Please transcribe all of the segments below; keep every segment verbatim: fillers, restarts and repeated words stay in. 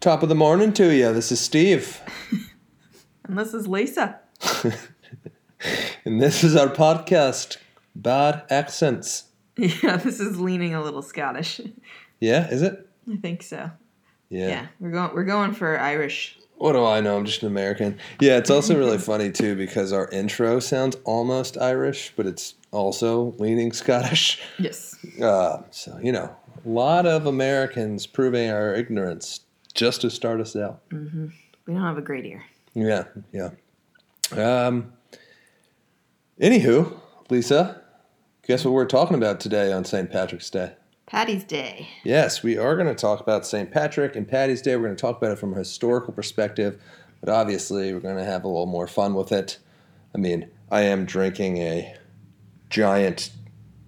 Top of the morning to you. This is Steve. And this is Lisa. And this is our podcast, Bad Accents. Yeah, this is leaning a little Scottish. Yeah, is it? I think so. Yeah. Yeah, we're going we're going for Irish. What do I know? I'm just an American. Yeah, it's also really funny, too, because our intro sounds almost Irish, but it's also leaning Scottish. Yes. Uh, so, you know, a lot of Americans proving our ignorance just to start us out. Mm-hmm. We don't have a great ear. Yeah, yeah. Um. Anywho, Lisa, guess what we're talking about today on Saint Patrick's Day? Paddy's Day. Yes, we are going to talk about Saint Patrick and Paddy's Day. We're going to talk about it from a historical perspective, but obviously we're going to have a little more fun with it. I mean, I am drinking a giant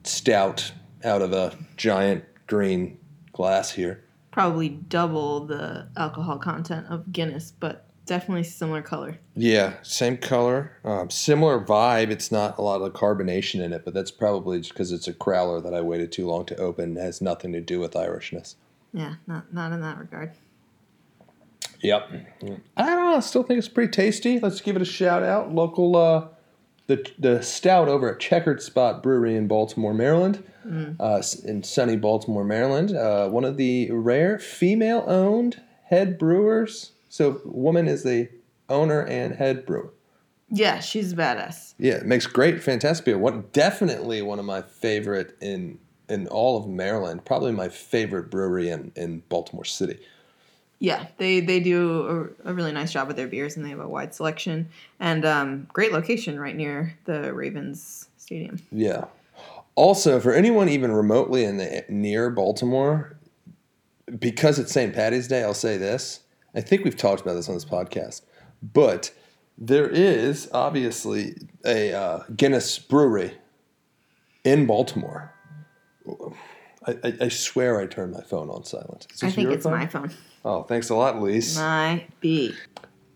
stout out of a giant green glass here. Probably double the alcohol content of Guinness, but definitely similar color. Yeah, same color, um, similar vibe. It's not a lot of carbonation in it, but that's probably just because it's a crowler that I waited too long to open. It has nothing to do with Irishness. Yeah, not not in that regard. Yep. I don't know. I still think it's pretty tasty. Let's give it a shout out. Local, uh, the the stout over at Checkered Spot Brewery in Baltimore, Maryland, mm. uh, in sunny Baltimore, Maryland. Uh, one of the rare female-owned head brewers. So, woman is the owner and head brewer. Yeah, she's badass. Yeah, makes great, fantastic beer. What, definitely one of my favorite in in all of Maryland. Probably my favorite brewery in, in Baltimore City. Yeah, they, they do a, a really nice job with their beers, and they have a wide selection. And um, great location right near the Ravens Stadium. Yeah. Also, for anyone even remotely in the near Baltimore, because it's Saint Paddy's Day, I'll say this. I think we've talked about this on this podcast, but there is obviously a uh, Guinness Brewery in Baltimore. I, I, I swear I turned my phone on silent. I think it's phone? my phone. Oh, thanks a lot, Lise. My B.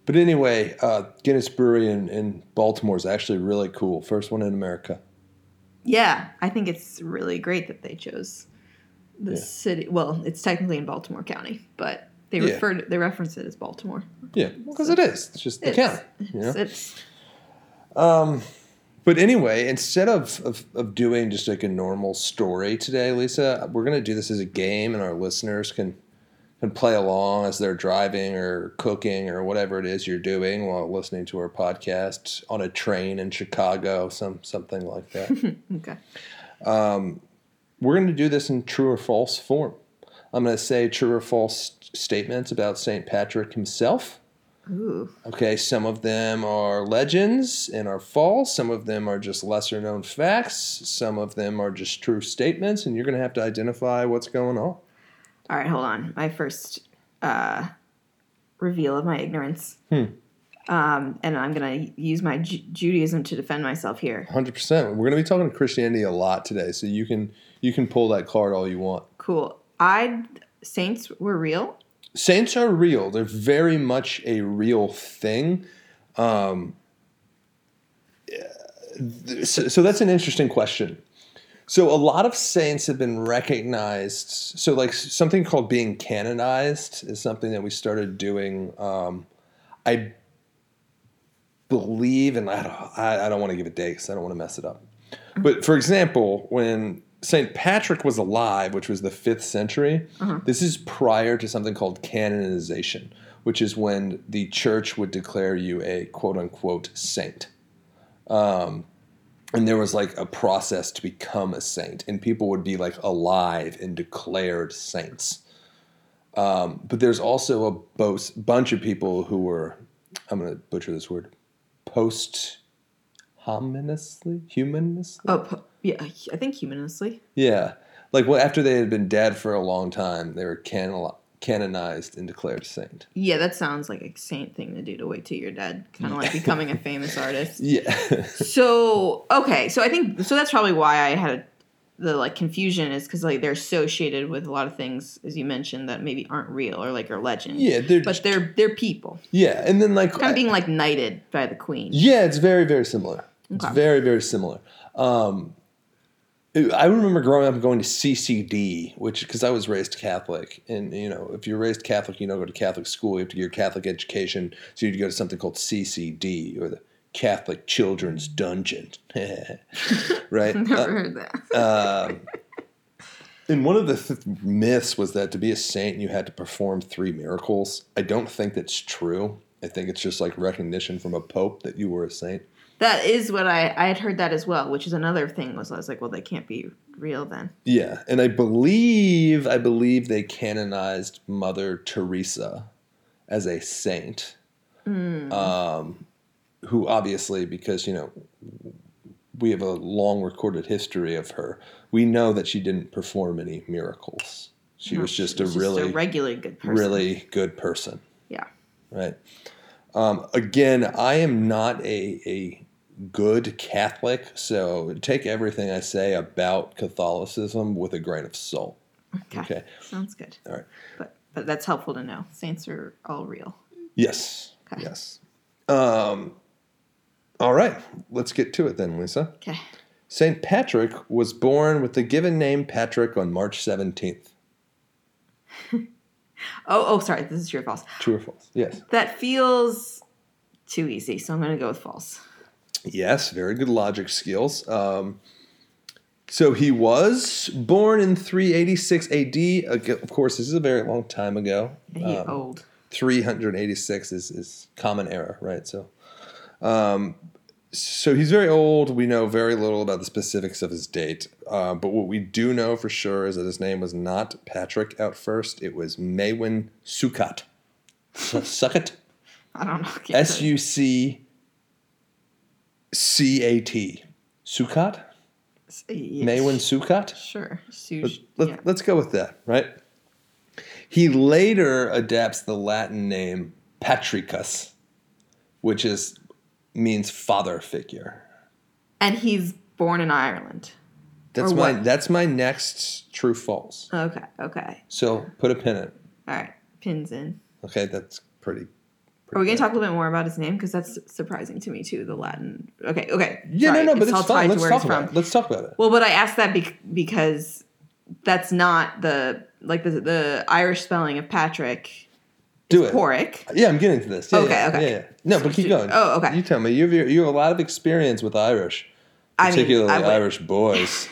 But anyway, uh, Guinness Brewery in, in Baltimore is actually really cool. First one in America. Yeah, I think it's really great that they chose the yeah. city. Well, it's technically in Baltimore County, but... They yeah. refer to, they reference it as Baltimore. Yeah, because so it is. It's just the it's, county. You know? It's. Um, but anyway, instead of, of of doing just like a normal story today, Lisa, we're gonna do this as a game, and our listeners can can play along as they're driving or cooking or whatever it is you're doing while listening to our podcast on a train in Chicago, some something like that. Okay. Um, we're gonna do this in true or false form. I'm going to say true or false st- statements about Saint Patrick himself. Ooh. Okay, some of them are legends and are false. Some of them are just lesser-known facts. Some of them are just true statements, and you're going to have to identify what's going on. All right, hold on. My first uh, reveal of my ignorance. Hmm. Um, and I'm going to use my Ju- Judaism to defend myself here. one hundred percent. We're going to be talking Christianity a lot today, so you can you can pull that card all you want. Cool. I saints were real. Saints are real. They're very much a real thing. Um, so, so that's an interesting question. So a lot of saints have been recognized. So like something called being canonized is something that we started doing. Um, I believe, and I don't, I, I don't want to give a date because I don't want to mess it up. But for example, when Saint Patrick was alive, which was the fifth century. Uh-huh. This is prior to something called canonization, which is when the church would declare you a quote-unquote saint. Um, and there was like a process to become a saint, and people would be like alive and declared saints. Um, but there's also a bo- bunch of people who were, I'm going to butcher this word, post Humanously? Humanously? Oh, yeah, I think humanously. Yeah. Like, well, after they had been dead for a long time, they were can- canonized and declared a saint. Yeah, that sounds like a saint thing to do, to wait till you're dead. Kind of like becoming a famous artist. Yeah. So, okay. So I think, so that's probably why I had the, like, confusion is because, like, they're associated with a lot of things, as you mentioned, that maybe aren't real or, like, are legend. Yeah. They're but they're, they're people. Yeah. And then, like. Kind of I, being, like, knighted by the queen. Yeah, it's very, very similar. It's okay. very, very similar. Um, I remember growing up going to C C D, which because I was raised Catholic, and you know, if you're raised Catholic, you don't go to Catholic school. You have to get your Catholic education, so you'd go to something called C C D or the Catholic Children's Dungeon, right? Never uh, heard that. uh, and one of the th- myths was that to be a saint, you had to perform three miracles. I don't think that's true. I think it's just like recognition from a pope that you were a saint. That is what I, I had heard that as well, which is another thing. Was I was like, well, they can't be real then. Yeah, and I believe I believe they canonized Mother Teresa as a saint, mm. um, who obviously, because you know we have a long recorded history of her, we know that she didn't perform any miracles. She no, was just she was a just really a regular good person. really good person. Yeah. Right. Um, again, I am not a a good Catholic, so take everything I say about Catholicism with a grain of salt. Okay, okay. Sounds good. All right, but but that's helpful to know. Saints are all real. Yes. Okay. Yes. Um. All right, let's get to it then, Lisa. Okay. Saint Patrick was born with the given name Patrick on March seventeenth. Oh, oh, sorry. This is true or false. True or false, yes. That feels too easy, so I'm going to go with false. Yes, very good logic skills. Um, so he was born in three eighty-six A D. Of course, this is a very long time ago. Yeah, um, old. three eighty-six is, is common era, right? So, um, so he's very old. We know very little about the specifics of his date. Uh, but what we do know for sure is that his name was not Patrick at first. It was Maewyn Succat. Succat? I don't know. S U C C A T. Succat? Yes. Maewyn Succat? Sure. Su- let, let, yeah. Let's go with that, right? He later adapts the Latin name Patricius, which is... means father figure. And he's born in Ireland. That's my that's my next true false. Okay, okay. So put a pin in it. All right, pins in. Okay, that's pretty. pretty Are we going to talk a little bit more about his name? Because that's surprising to me too, the Latin. Okay, okay. Yeah, Sorry. no, no, but it's, it's fine. Let's talk about it. Let's talk about it. Well, but I asked that be- because that's not the, like the, the Irish spelling of Patrick. Do it. Poric. Yeah, I'm getting to this. Yeah, okay, yeah, okay. Yeah, yeah. No, so but keep going. Oh, okay. You tell me. You have, your, you have a lot of experience with Irish, particularly I mean, I Irish boys.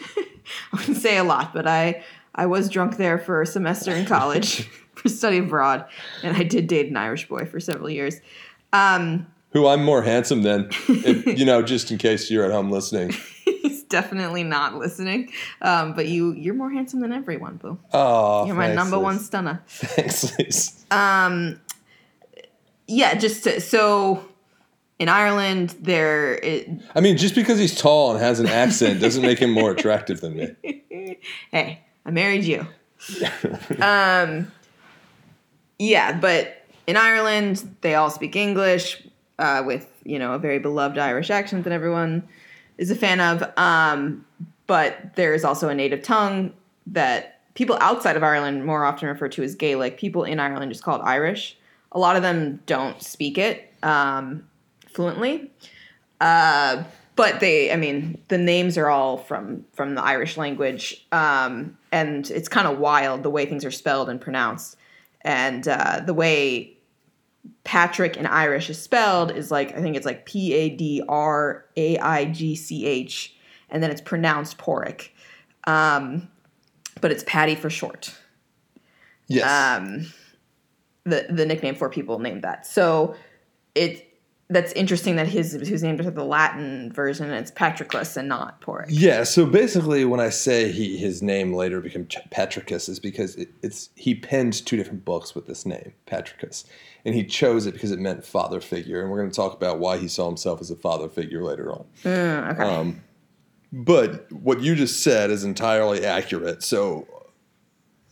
I wouldn't say a lot, but I, I was drunk there for a semester in college for study abroad, and I did date an Irish boy for several years. Um, Who I'm more handsome than, if, you know, just in case you're at home listening. He's definitely not listening, um, but you, you're more handsome than everyone, Boo. Oh, You're my thanks, number Liz. one stunner. Thanks, Liz. Um, yeah, just to, so in Ireland, there is... I mean, just because he's tall and has an accent doesn't make him more attractive than me. Hey, I married you. um, yeah, but in Ireland, they all speak English uh, with, you know, a very beloved Irish accent that everyone... is a fan of, um, but there is also a native tongue that people outside of Ireland more often refer to as Gaelic. People in Ireland just call it Irish. A lot of them don't speak it um, fluently, uh, but they, I mean, the names are all from, from the Irish language, um, and it's kind of wild the way things are spelled and pronounced, and uh, the way... Patrick in Irish is spelled is like, I think it's like P A D R A I G C H, and then it's pronounced Poric. Um, but it's Paddy for short. Yes. Um, the the nickname for people named that. So it that's interesting that his his name is the Latin version, and it's Patricus and not Poric. Yeah, so basically when I say he his name later became Patricus is because it, it's he penned two different books with this name, Patricus. And he chose it because it meant father figure. And we're going to talk about why he saw himself as a father figure later on. Mm, okay. Um, but what you just said is entirely accurate. So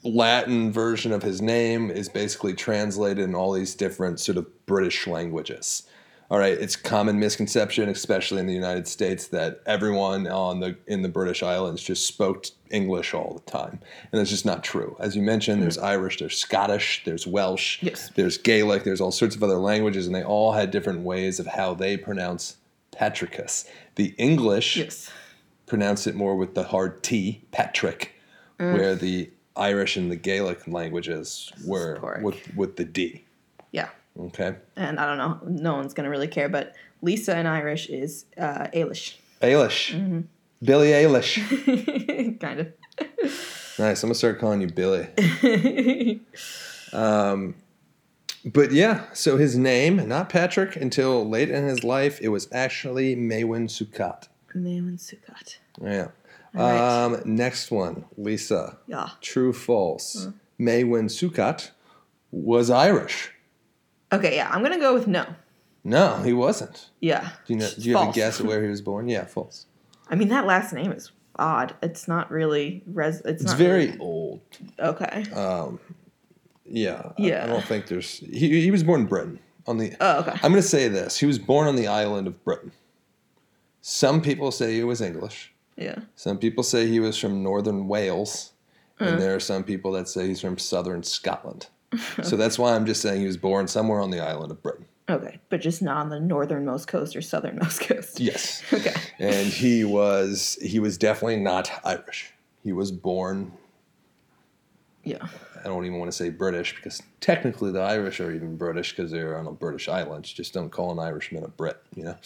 Latin version of his name is basically translated in all these different sort of British languages. All right. It's common misconception, especially in the United States, that everyone on the in the British Islands just spoke English all the time. And that's just not true. As you mentioned, mm-hmm. there's Irish, there's Scottish, there's Welsh, yes. there's Gaelic, there's all sorts of other languages, and they all had different ways of how they pronounce Patricus. The English yes. pronounce it more with the hard T, Patrick, mm. where the Irish and the Gaelic languages were with, with the D. Yeah. Okay. And I don't know. No one's going to really care, but Lisa in Irish is uh, Eilish. Eilish. Mm-hmm. Billie Eilish. Kind of. Nice. I'm going to start calling you Billy. um, but yeah, so his name, not Patrick, until late in his life, it was actually Maewyn Succat. Maewyn Succat. Yeah. Right. Um, next one, Lisa. Yeah. True, false. Mm. Maewyn Succat was Irish. Okay, yeah. I'm going to go with no. No, he wasn't. Yeah. Do you, know, do you have a guess at where he was born? Yeah, false. I mean, that last name is odd. It's not really... Res- it's it's not very really... old. Okay. Um, yeah. Yeah. I, I don't think there's... He, he was born in Britain. On the. Oh, okay. I'm going to say this. He was born on the island of Britain. Some people say he was English. Yeah. Some people say he was from northern Wales. Mm. And there are some people that say he's from southern Scotland. So that's why I'm just saying he was born somewhere on the island of Britain. Okay, but just not on the northernmost coast or southernmost coast. Yes. Okay. And he was he was definitely not Irish. He was born... Yeah. I don't even want to say British, because technically the Irish are even British because they're on a British island. Just don't call an Irishman a Brit, you know?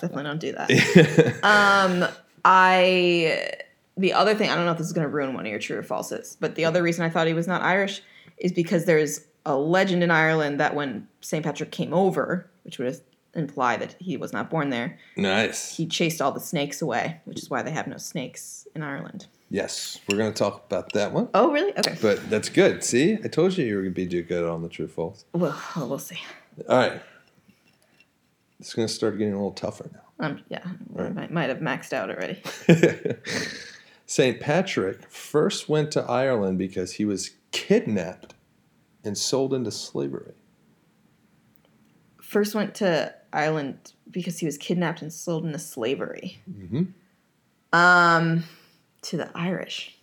Definitely don't do that. um, I... The other thing, I don't know if this is going to ruin one of your true or falses, but the other reason I thought he was not Irish is because there's a legend in Ireland that when Saint Patrick came over, which would imply that he was not born there. Nice. He chased all the snakes away, which is why they have no snakes in Ireland. Yes. We're going to talk about that one. Oh, really? Okay. But that's good. See? I told you you were going to be do good on the true false. Well, we'll see. All right. It's going to start getting a little tougher now. Um, yeah. All right. I might have maxed out already. Saint Patrick first went to Ireland because he was kidnapped and sold into slavery. First went to Ireland because he was kidnapped and sold into slavery. Mm-hmm. Um, to the Irish.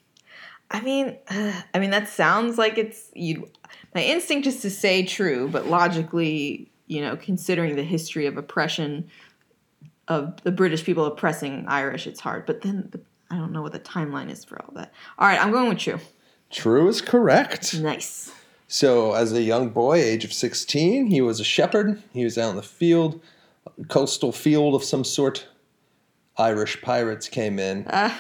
I mean, uh, I mean that sounds like it's you. My instinct is to say true, but logically, you know, considering the history of oppression of the British people oppressing Irish, it's hard. But then but I don't know what the timeline is for all that. All right, I'm going with true. True is correct. Nice. So as a young boy, age of sixteen, he was a shepherd. He was out in the field, coastal field of some sort. Irish pirates came in, uh,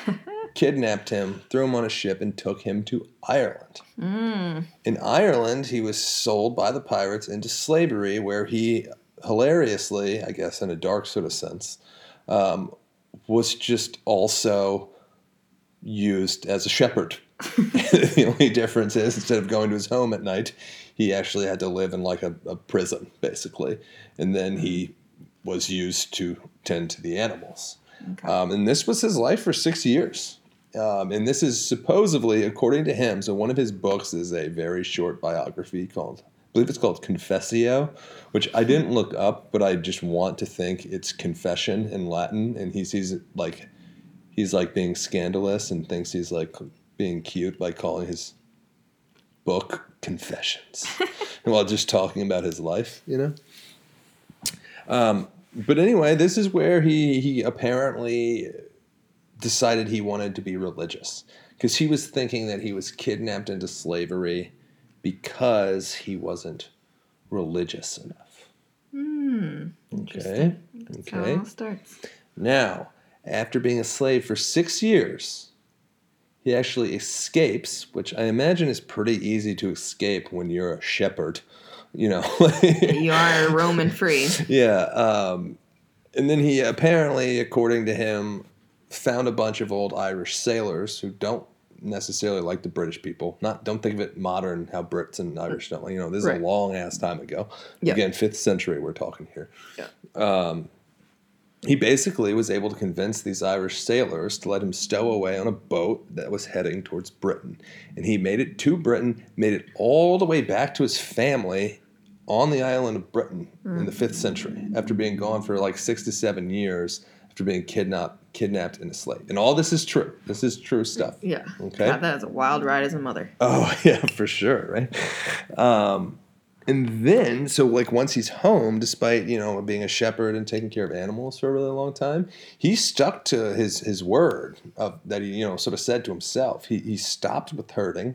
kidnapped him, threw him on a ship, and took him to Ireland. Mm. In Ireland, he was sold by the pirates into slavery, where he hilariously, I guess in a dark sort of sense, um, was just also used as a shepherd. The only difference is instead of going to his home at night, he actually had to live in like a, a prison, basically. And then he was used to tend to the animals. Okay. Um, and this was his life for six years. Um, and this is supposedly, according to him, so one of his books is a very short biography called, I believe it's called Confessio, which I didn't look up, but I just want to think it's confession in Latin. And he sees it like, he's like being scandalous and thinks he's like... being cute by calling his book Confessions while just talking about his life, you know? Um, but anyway, this is where he, he apparently decided he wanted to be religious because he was thinking that he was kidnapped into slavery because he wasn't religious enough. Mm, okay. That's okay. How it all starts. Now, after being a slave for six years... He actually escapes, which I imagine is pretty easy to escape when you're a shepherd, you know. You are roaming free. Yeah. Um, and then he apparently, according to him, found a bunch of old Irish sailors who don't necessarily like the British people. Not Don't think of it modern, how Brits and Irish don't like. You know, this is right. a long-ass time ago. Yep. Again, fifth century we're talking here. Yeah. Um, He basically was able to convince these Irish sailors to let him stow away on a boat that was heading towards Britain. And he made it to Britain, made it all the way back to his family on the island of Britain in the fifth century after being gone for like six to seven years after being kidnapped, kidnapped and enslaved. And all this is true. This is true stuff. Yeah. Okay. God, that is a wild ride as a mother. Oh, yeah, for sure, right? Um, And then, so like once he's home, despite, you know, being a shepherd and taking care of animals for a really long time, he stuck to his, his word of, that he, you know, sort of said to himself. He he stopped with herding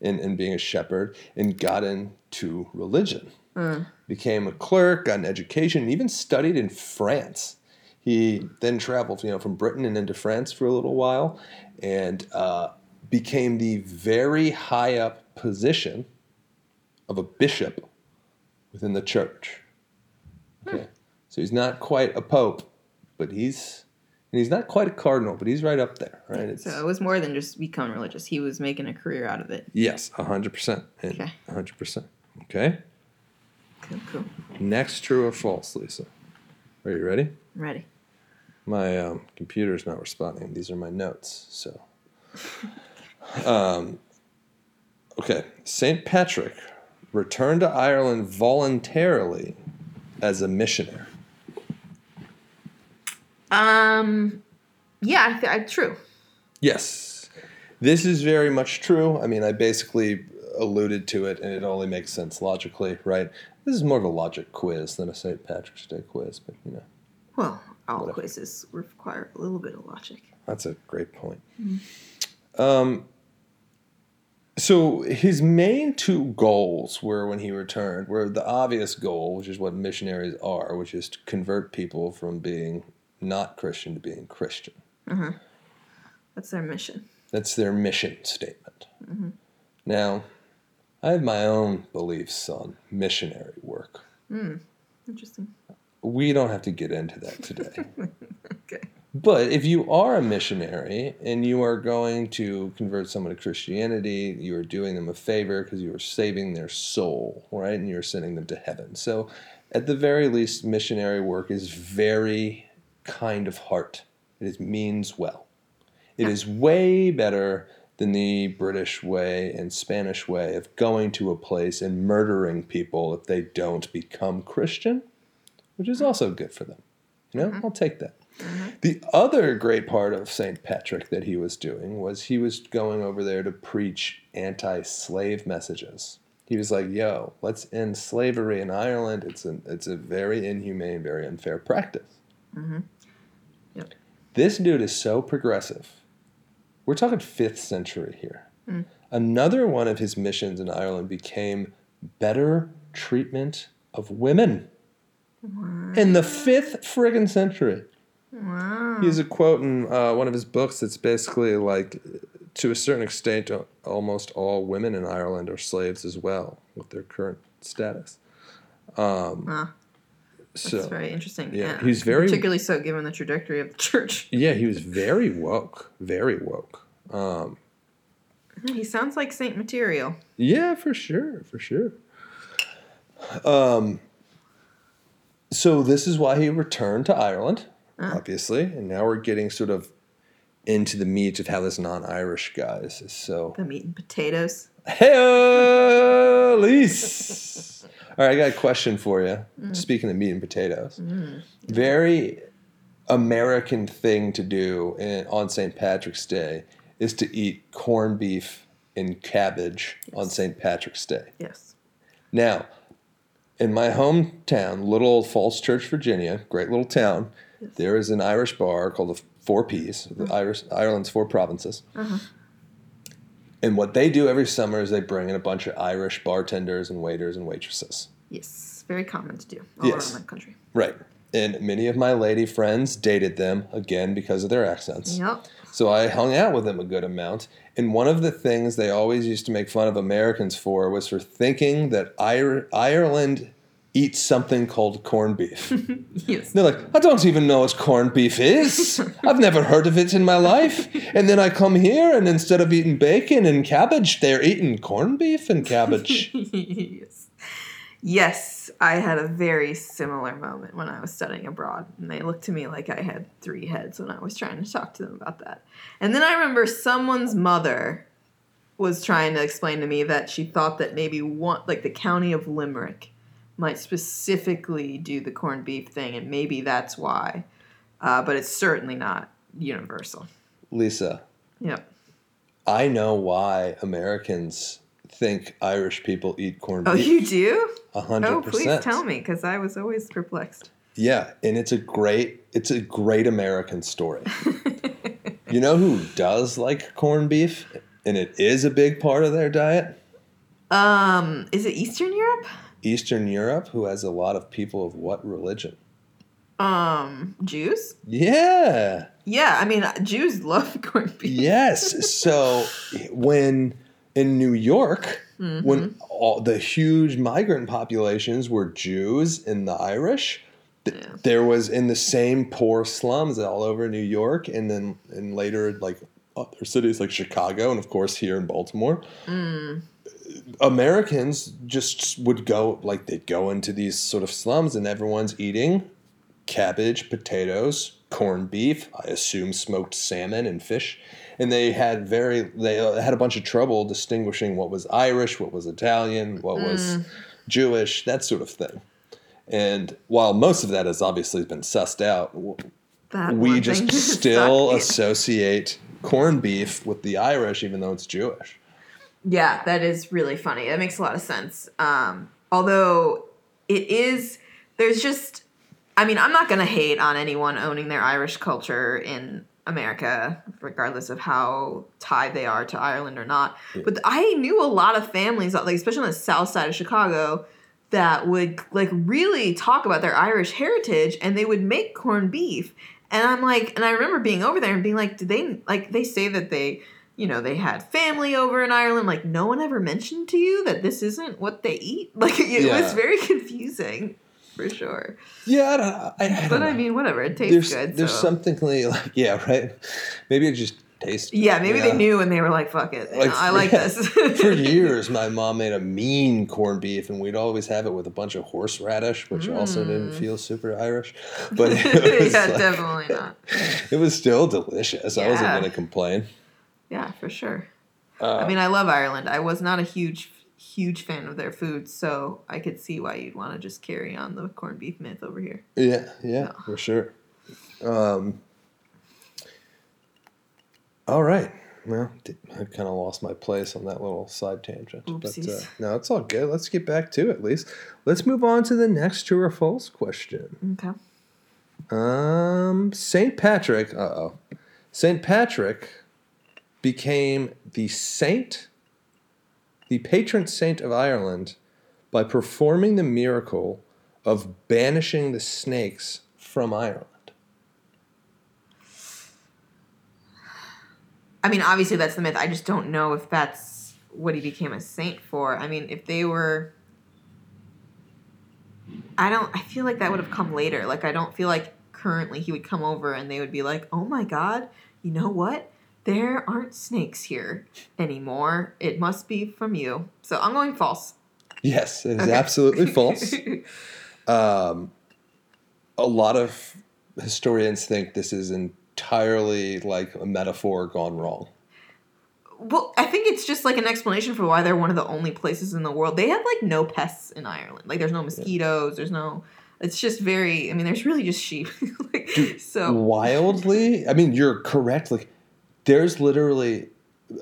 and, and being a shepherd and got into religion. Mm. Became a clerk, got an education, and even studied in France. He then traveled, you know, from Britain and into France for a little while and uh, became the very high up position of a bishop within the church. Okay. Hmm. So he's not quite a pope, but he's, and he's not quite a cardinal, but he's right up there, right? It's, so it was more than just becoming religious. He was making a career out of it. Yes, one hundred percent. Okay. one hundred percent. Okay? Cool, cool. Next, true or false, Lisa? Are you ready? I'm ready. My um, computer's not responding. These are my notes, so. um, okay, Saint Patrick returned to Ireland voluntarily as a missionary. Um, yeah, I th- I, true. Yes. This is very much true. I mean, I basically alluded to it, and it only makes sense logically, right? This is more of a logic quiz than a Saint Patrick's Day quiz, but, you know. Well, all whatever. Quizzes require a little bit of logic. That's a great point. Mm-hmm. Um. So his main two goals were when he returned, were the obvious goal, which is what missionaries are, which is to convert people from being not Christian to being Christian. Uh-huh. That's their mission. That's their mission statement. Mm-hmm. Now, I have my own beliefs on missionary work. Hmm. Interesting. We don't have to get into that today. Okay. But if you are a missionary and you are going to convert someone to Christianity, you are doing them a favor because you are saving their soul, right? And you're sending them to heaven. So at the very least, missionary work is very kind of heart. It is means well. It is way better than the British way and Spanish way of going to a place and murdering people if they don't become Christian, which is also good for them. You know, I'll take that. Mm-hmm. The other great part of Saint Patrick that he was doing was he was going over there to preach anti-slave messages. He was like, yo, let's end slavery in Ireland. It's an, it's a very inhumane, very unfair practice. Mm-hmm. Yep. This dude is so progressive. We're talking fifth century here. Mm. Another one of his missions in Ireland became better treatment of women. Wow. In the fifth friggin' century. Wow. He has a quote in uh, one of his books that's basically like, to a certain extent, almost all women in Ireland are slaves as well with their current status. Um, uh, that's so, very interesting. Yeah, yeah. He's very, particularly so given the trajectory of the church. Yeah, he was very woke, very woke. Um, he sounds like Saint Material. Yeah, for sure, for sure. Um, so this is why he returned to Ireland. Obviously, and now we're getting sort of into the meat of how this non-Irish guy is. So the meat and potatoes. Hey, Elise. All right, I got a question for you. Mm. Speaking of meat and potatoes, mm. very American thing to do in, on Saint Patrick's Day is to eat corned beef and cabbage yes. on Saint Patrick's Day. Yes. Now, in my hometown, little old Falls Church, Virginia, great little town. There is an Irish bar called the Four Ps, the Irish, Ireland's Four Provinces. Uh-huh. And what they do every summer is they bring in a bunch of Irish bartenders and waiters and waitresses. Yes, very common to do all yes. around the country. Right. And many of my lady friends dated them, again, because of their accents. Yep. So I hung out with them a good amount. And one of the things they always used to make fun of Americans for was for thinking that Ire- Ireland... eat something called corned beef. Yes. They're like, I don't even know what corned beef is. I've never heard of it in my life. And then I come here, and instead of eating bacon and cabbage, they're eating corned beef and cabbage. Yes. Yes, I had a very similar moment when I was studying abroad, and they looked to me like I had three heads when I was trying to talk to them about that. And then I remember someone's mother was trying to explain to me that she thought that maybe one, like the county of Limerick, might specifically do the corned beef thing, and maybe that's why. Uh, but it's certainly not universal. Lisa. Yep. I know why Americans think Irish people eat corned beef. Oh, you do? one hundred percent. Oh, please tell me, because I was always perplexed. Yeah, and it's a great it's a great American story. You know who does like corned beef, and it is a big part of their diet? Um, is it Eastern Europe? Eastern Europe, who has a lot of people of what religion? Um, Jews? Yeah. Yeah, I mean, Jews love corned beef. Yes. So when in New York, mm-hmm. when all the huge migrant populations were Jews and the Irish, th- yeah. there was in the same poor slums all over New York, and then and later like other cities like Chicago and, of course, here in Baltimore. Mm. Americans just would go like they'd go into these sort of slums and everyone's eating cabbage, potatoes, corned beef, I assume smoked salmon and fish. And they had very they had a bunch of trouble distinguishing what was Irish, what was Italian, what mm. was Jewish, that sort of thing. And while most of that has obviously been sussed out, that we just still associate corned beef with the Irish, even though it's Jewish. Yeah, that is really funny. That makes a lot of sense. Um, although it is, there's just, I mean, I'm not going to hate on anyone owning their Irish culture in America, regardless of how tied they are to Ireland or not. Yeah. But I knew a lot of families, like especially on the south side of Chicago, that would like really talk about their Irish heritage, and they would make corned beef. And I'm like, and I remember being over there and being like, did they, like they say that they... You know, they had family over in Ireland. Like, no one ever mentioned to you that this isn't what they eat. Like, it yeah. was very confusing, for sure. Yeah, I don't, I, I don't but, know. But, I mean, whatever. It tastes there's, good. There's so. something like, yeah, right? Maybe it just tastes good. Yeah, maybe yeah. they knew and they were like, fuck it. Like, know, I like yeah. this. For years, my mom made a mean corned beef, and we'd always have it with a bunch of horseradish, which mm. also didn't feel super Irish. But it was yeah, like, definitely not. It was still delicious. Yeah. I wasn't going to complain. Yeah, for sure. Uh, I mean, I love Ireland. I was not a huge, huge fan of their food, so I could see why you'd want to just carry on the corned beef myth over here. Yeah, yeah, no. for sure. Um, all right. Well, I kind of lost my place on that little side tangent. Oopsies. But, uh, no, it's all good. Let's get back to it, at least. Let's move on to the next true or false question. Okay. Um, Saint Patrick. Uh-oh. Saint Patrick... became the saint, the patron saint of Ireland, by performing the miracle of banishing the snakes from Ireland. I mean, obviously that's the myth. I just don't know if that's what he became a saint for. I mean, if they were... I don't... I feel like that would have come later. Like, I don't feel like currently he would come over and they would be like, oh my God, you know what? There aren't snakes here anymore. It must be from you. So I'm going false. Yes, it is okay. absolutely false. Um, a lot of historians think this is entirely like a metaphor gone wrong. Well, I think it's just like an explanation for why they're one of the only places in the world. They have like no pests in Ireland. Like there's no mosquitoes. Yeah. There's no... It's just very... I mean, there's really just sheep. like, Dude, so Wildly? I mean, you're correct. Like... There's literally,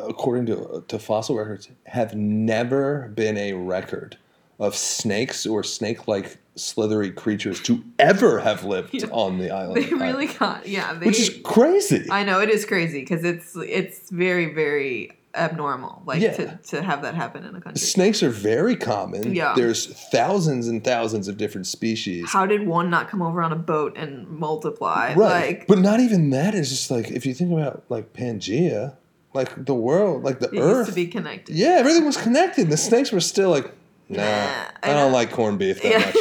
according to to fossil records, have never been a record of snakes or snake-like slithery creatures to ever have lived yeah. on the island. They really got, yeah. They, which is crazy. I know, it is crazy because it's it's very, very abnormal like yeah. to, to have that happen in a country. Snakes are very common. Yeah. There's thousands and thousands of different species. How did one not come over on a boat and multiply? Right. Like, but not even that. It's just like if you think about like Pangea, like the world, like the it earth. It used to be connected. Yeah, everything was connected. The snakes were still like, nah, yeah, I, I don't know. like corned beef that yeah. much.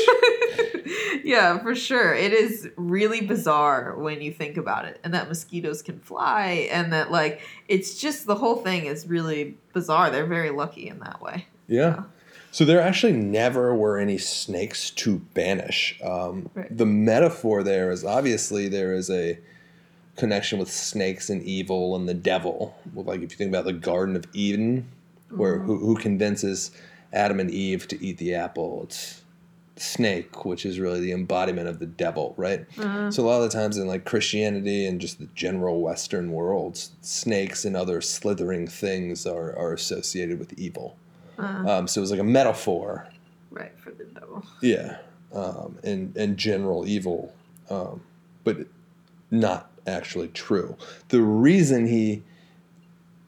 yeah, for sure. It is really bizarre when you think about it, and that mosquitoes can fly, and that like it's just the whole thing is really bizarre. They're very lucky in that way. Yeah. So, so there actually never were any snakes to banish. Um, right. The metaphor there is obviously there is a connection with snakes and evil and the devil. Like if you think about the Garden of Eden, where mm-hmm. who, who convinces Adam and Eve to eat the apple. It's the snake, which is really the embodiment of the devil, right? Uh, so a lot of the times in like Christianity and just the general Western world, snakes and other slithering things are, are associated with evil. Uh-huh. Um, so it was like a metaphor. Right, for the devil. Yeah. Um, and, and general evil, um, but not actually true. The reason he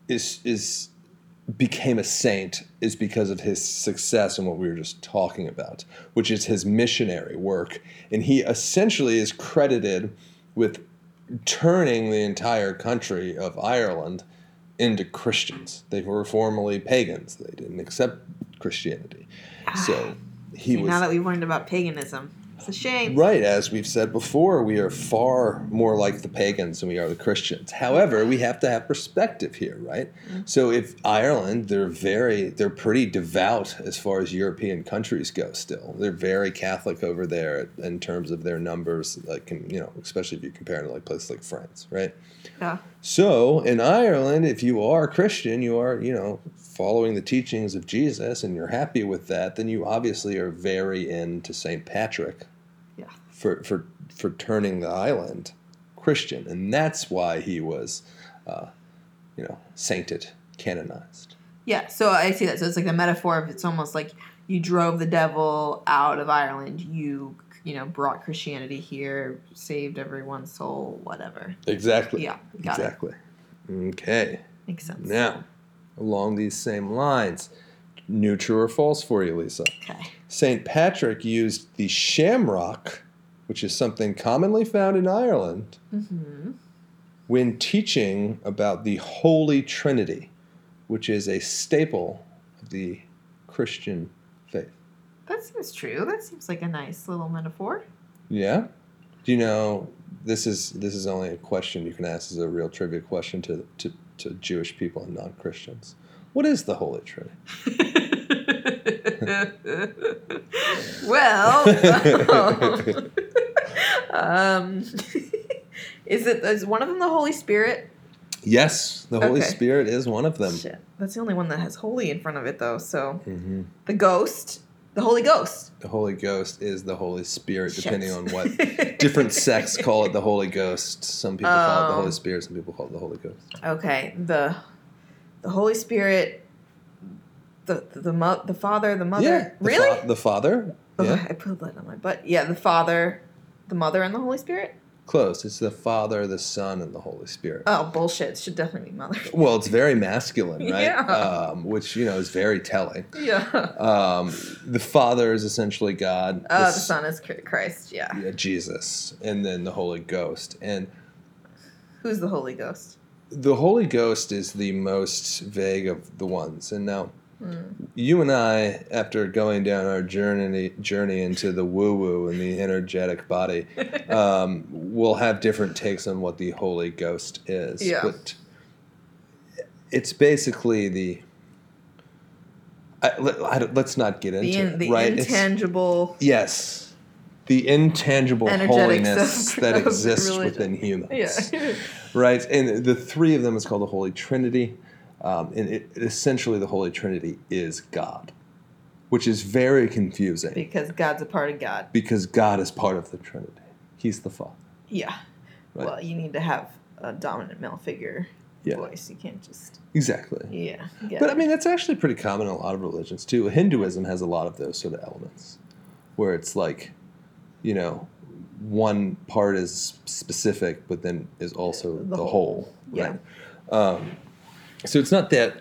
is is became a saint is because of his success in what we were just talking about, which is his missionary work. And he essentially is credited with turning the entire country of Ireland into Christians. They were formerly pagans. They didn't accept Christianity. Ah, so he see, was... Now that we've learned about paganism, it's a shame. Right. As we've said before, we are far more like the pagans than we are the Christians. However, we have to have perspective here, right? Mm-hmm. So if Ireland, they're very, they're pretty devout as far as European countries go still. They're very Catholic over there in terms of their numbers, like, you know, especially if you compare it to like places like France, right? Yeah. So in Ireland, if you are Christian, you are, you know, following the teachings of Jesus and you're happy with that, then you obviously are very into Saint Patrick. Yeah. For for for turning the island Christian. And that's why he was uh, you know, sainted, canonized. Yeah, so I see that. So it's like the metaphor of, it's almost like you drove the devil out of Ireland, you you know, brought Christianity here, saved everyone's soul, whatever. Exactly. Yeah, got exactly. It. Okay. Makes sense. Now, along these same lines, new true or false for you, Lisa. Okay. Saint Patrick used the shamrock, which is something commonly found in Ireland, mm-hmm. when teaching about the Holy Trinity, which is a staple of the Christian faith. That seems true. That seems like a nice little metaphor. Yeah. Do you know, this is this is only a question you can ask. This is a real trivia question to, to, to Jewish people and non-Christians. What is the Holy Trinity? Well, um, is it is one of them the Holy Spirit? Yes, the Holy okay. Spirit is one of them. Shit. That's the only one that has holy in front of it, though. So mm-hmm. the ghost... The Holy Ghost. The Holy Ghost is the Holy Spirit, depending Shit. on what different sects call it the Holy Ghost. Some people um, call it the Holy Spirit. Some people call it the Holy Ghost. Okay. The the Holy Spirit, the the, the, mo- the Father, the Mother. Yeah, the really? Fa- the Father. Yeah. Okay, I put that on my butt. Yeah, the Father, the Mother, and the Holy Spirit? Close. It's the Father, the Son, and the Holy Spirit. Oh, bullshit. It should definitely be Mother. Well, it's very masculine, right? Yeah. Um, which, you know, is very telling. Yeah. Um, the Father is essentially God. Oh, the, the Son is Christ, yeah. yeah. Jesus. And then the Holy Ghost. And who's the Holy Ghost? The Holy Ghost is the most vague of the ones. And now, mm. you and I, after going down our journey journey into the woo-woo and the energetic body, um, we'll have different takes on what the Holy Ghost is. Yeah. But it's basically the... I, let, I, let's not get into the in, the it, right? The intangible... It's, yes. The intangible holiness that exists religion. Within humans. Yeah. Right? And the three of them is called the Holy Trinity. Um, and it, essentially, the Holy Trinity is God, which is very confusing. Because God's a part of God. Because God is part of the Trinity. He's the Father. Yeah. Right? Well, you need to have a dominant male figure yeah. voice. You can't just... Exactly. Yeah. But, it. I mean, that's actually pretty common in a lot of religions, too. Hinduism has a lot of those sort of elements, where it's like, you know, one part is specific, but then is also the, the whole. whole right? Yeah. Um, So it's not that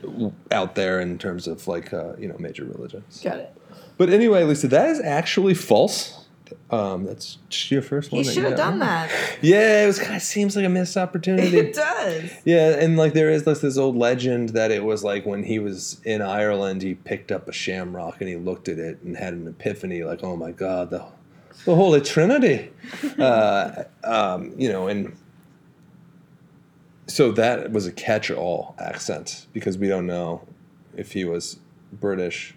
out there in terms of, like, uh, you know, major religions. Got it. But anyway, Lisa, that is actually false. Um, that's your first one. You should have done that. Yeah, it was kind of seems like a missed opportunity. It does. Yeah, and, like, there is this, this old legend that it was, like, when he was in Ireland, he picked up a shamrock and he looked at it and had an epiphany, like, oh, my God, the, the Holy Trinity. uh, um, you know, and... So that was a catch-all accent because we don't know if he was British,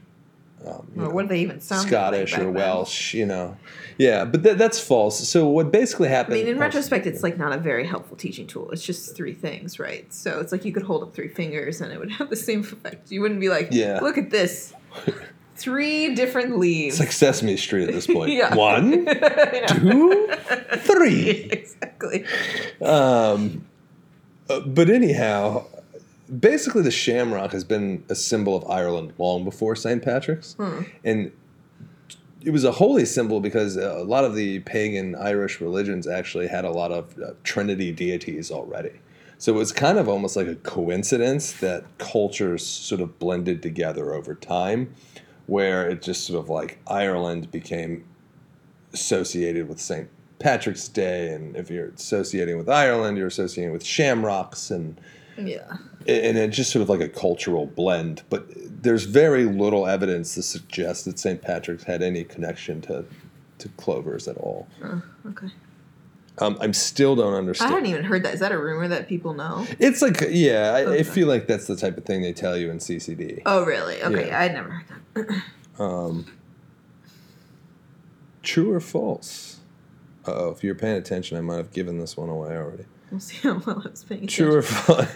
um, well, know, what they even sound Scottish like or Welsh, then. You know. Yeah, but th- that's false. So what basically happened... I mean, in retrospect, it's like not a very helpful teaching tool. It's just three things, right? So it's like you could hold up three fingers and it would have the same effect. You wouldn't be like, yeah. look at this. Three different leaves. It's like Sesame Street at this point. Yeah. One, two, three. Exactly. Um... Uh, but anyhow, basically the shamrock has been a symbol of Ireland long before Saint Patrick's. Hmm. And it was a holy symbol because a lot of the pagan Irish religions actually had a lot of uh, Trinity deities already. So it was kind of almost like a coincidence that cultures sort of blended together over time, where it just sort of like Ireland became associated with Saint Patrick's Day. And if you're associating with Ireland, you're associating with shamrocks and... Yeah. And it's just sort of like a cultural blend. But there's very little evidence to suggest that Saint Patrick's had any connection to, to clovers at all. Oh, okay. Um, I still don't understand. I hadn't even heard that. Is that a rumor that people know? It's like, yeah, I, okay. I feel like that's the type of thing they tell you in C C D. Oh, really? Okay, yeah. I'd never heard that. um, true or false? Uh-oh, if you're paying attention, I might have given this one away already. We'll see how well I was paying attention. True or false?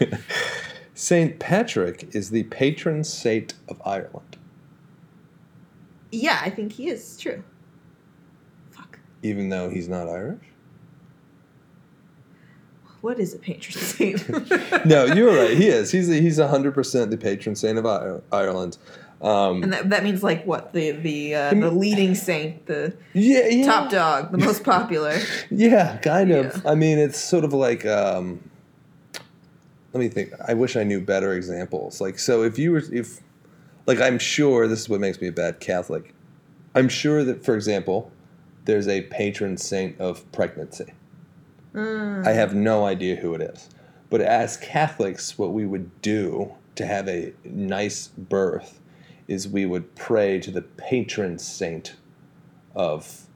Saint Patrick is the patron saint of Ireland. Yeah, I think he is. True. Fuck. Even though he's not Irish? What is a patron saint? No, you're right. He is. He's he's one hundred percent the patron saint of Ireland. Um, and that, that means like what? The the uh, the leading saint, the yeah, yeah. top dog, the most popular. Yeah, kind of. Yeah. I mean, it's sort of like, um, let me think. I wish I knew better examples. Like, so if you were, if, like, I'm sure this is what makes me a bad Catholic. I'm sure that, for example, there's a patron saint of pregnancy. Mm. I have no idea who it is. But as Catholics, what we would do to have a nice birth is we would pray to the patron saint of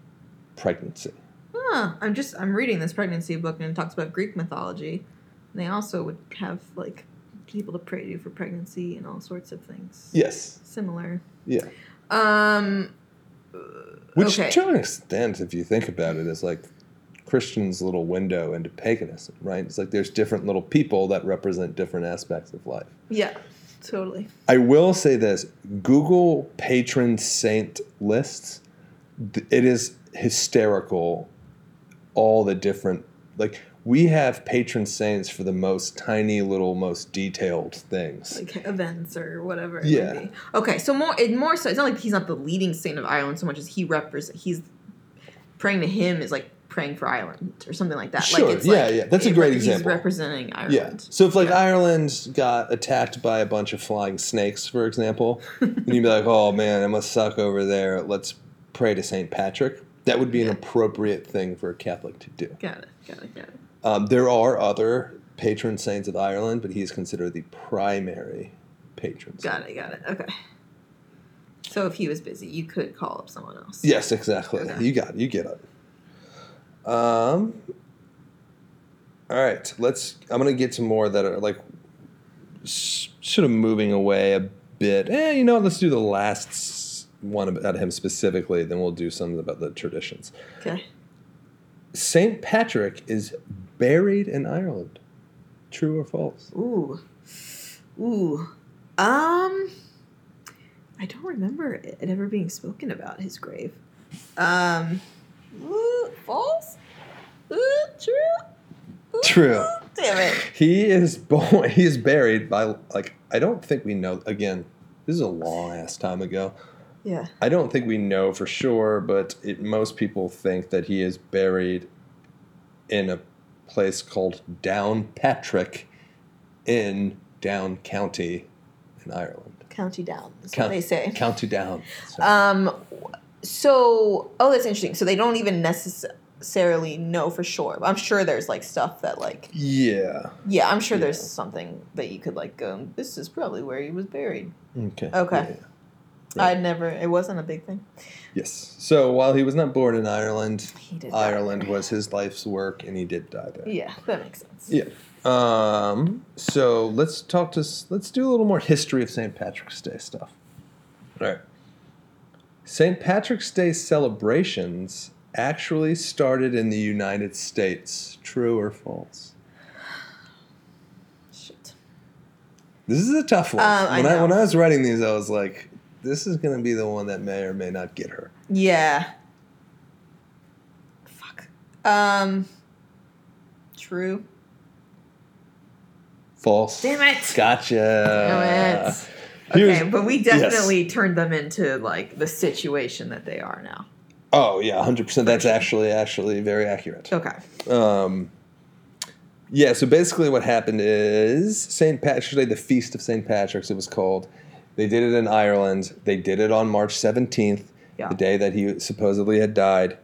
pregnancy. Huh. I'm just, I'm reading this pregnancy book and it talks about Greek mythology. And they also would have, like, people to pray to for pregnancy and all sorts of things. Yes. Similar. Yeah. Um, Which, okay. to an extent, if you think about it, is like Christian's little window into paganism, right? It's like there's different little people that represent different aspects of life. Yeah. Totally. I will say this. Google patron saint lists. It is hysterical. All the different, like, we have patron saints for the most tiny little, most detailed things. Like events or whatever it yeah. might be. Okay, so more, it more so, it's not like he's not the leading saint of Ireland so much as he represents, he's, praying to him is like praying for Ireland or something like that. Sure, like it's yeah, like, yeah. That's a great like example. He's representing Ireland. Yeah. So if like yeah. Ireland got attacked by a bunch of flying snakes, for example, and you'd be like, oh man, it must suck over there. Let's pray to Saint Patrick. That would be yeah. an appropriate thing for a Catholic to do. Got it, got it, got it. Um, there are other patron saints of Ireland, but he is considered the primary patron saint. Got it, got it, okay. So if he was busy, you could call up someone else. Yes, exactly. Okay. You got it, you get it. Um. All right, let's. I'm gonna get to more that are like sh- sort of moving away a bit. Eh, you know, let's do the last one about him specifically. Then we'll do some about the traditions. Okay. Saint Patrick is buried in Ireland. True or false? Ooh, ooh. Um, I don't remember it ever being spoken about, his grave. Um. Ooh, false? Ooh, true? Ooh, true. Damn it. He is born. He is buried by, like, I don't think we know. Again, this is a long ass time ago. Yeah. I don't think we know for sure, but it, most people think that he is buried in a place called Downpatrick in Down County in Ireland. County Down. That's Count, what they say. County Down. So. Um. So, oh, that's interesting. So they don't even necessarily know for sure. I'm sure there's, like, stuff that, like... Yeah. Yeah, I'm sure yeah. there's something that you could, like, go, this is probably where he was buried. Okay. Okay. Yeah. Right. I'd never... It wasn't a big thing. Yes. So while he was not born in Ireland, Ireland was his life's work, and he did die there. Yeah, that makes sense. Yeah. Um. So let's talk to... Let's do a little more history of Saint Patrick's Day stuff. All right. Saint Patrick's Day celebrations actually started in the United States. True or false? Shit. This is a tough one. Um, when I, I when I was writing these, I was like, this is going to be the one that may or may not get her. Yeah. Fuck. Um, true. False. Damn it. Gotcha. Damn it. Here's, okay, but we definitely yes. turned them into, like, the situation that they are now. Oh, yeah, one hundred percent. That's actually actually very accurate. Okay. Um, yeah, so basically what happened is Saint Patrick's Day, the Feast of Saint Patrick's, it was called. They did it in Ireland. They did it on March seventeenth, yeah. the day that he supposedly had died.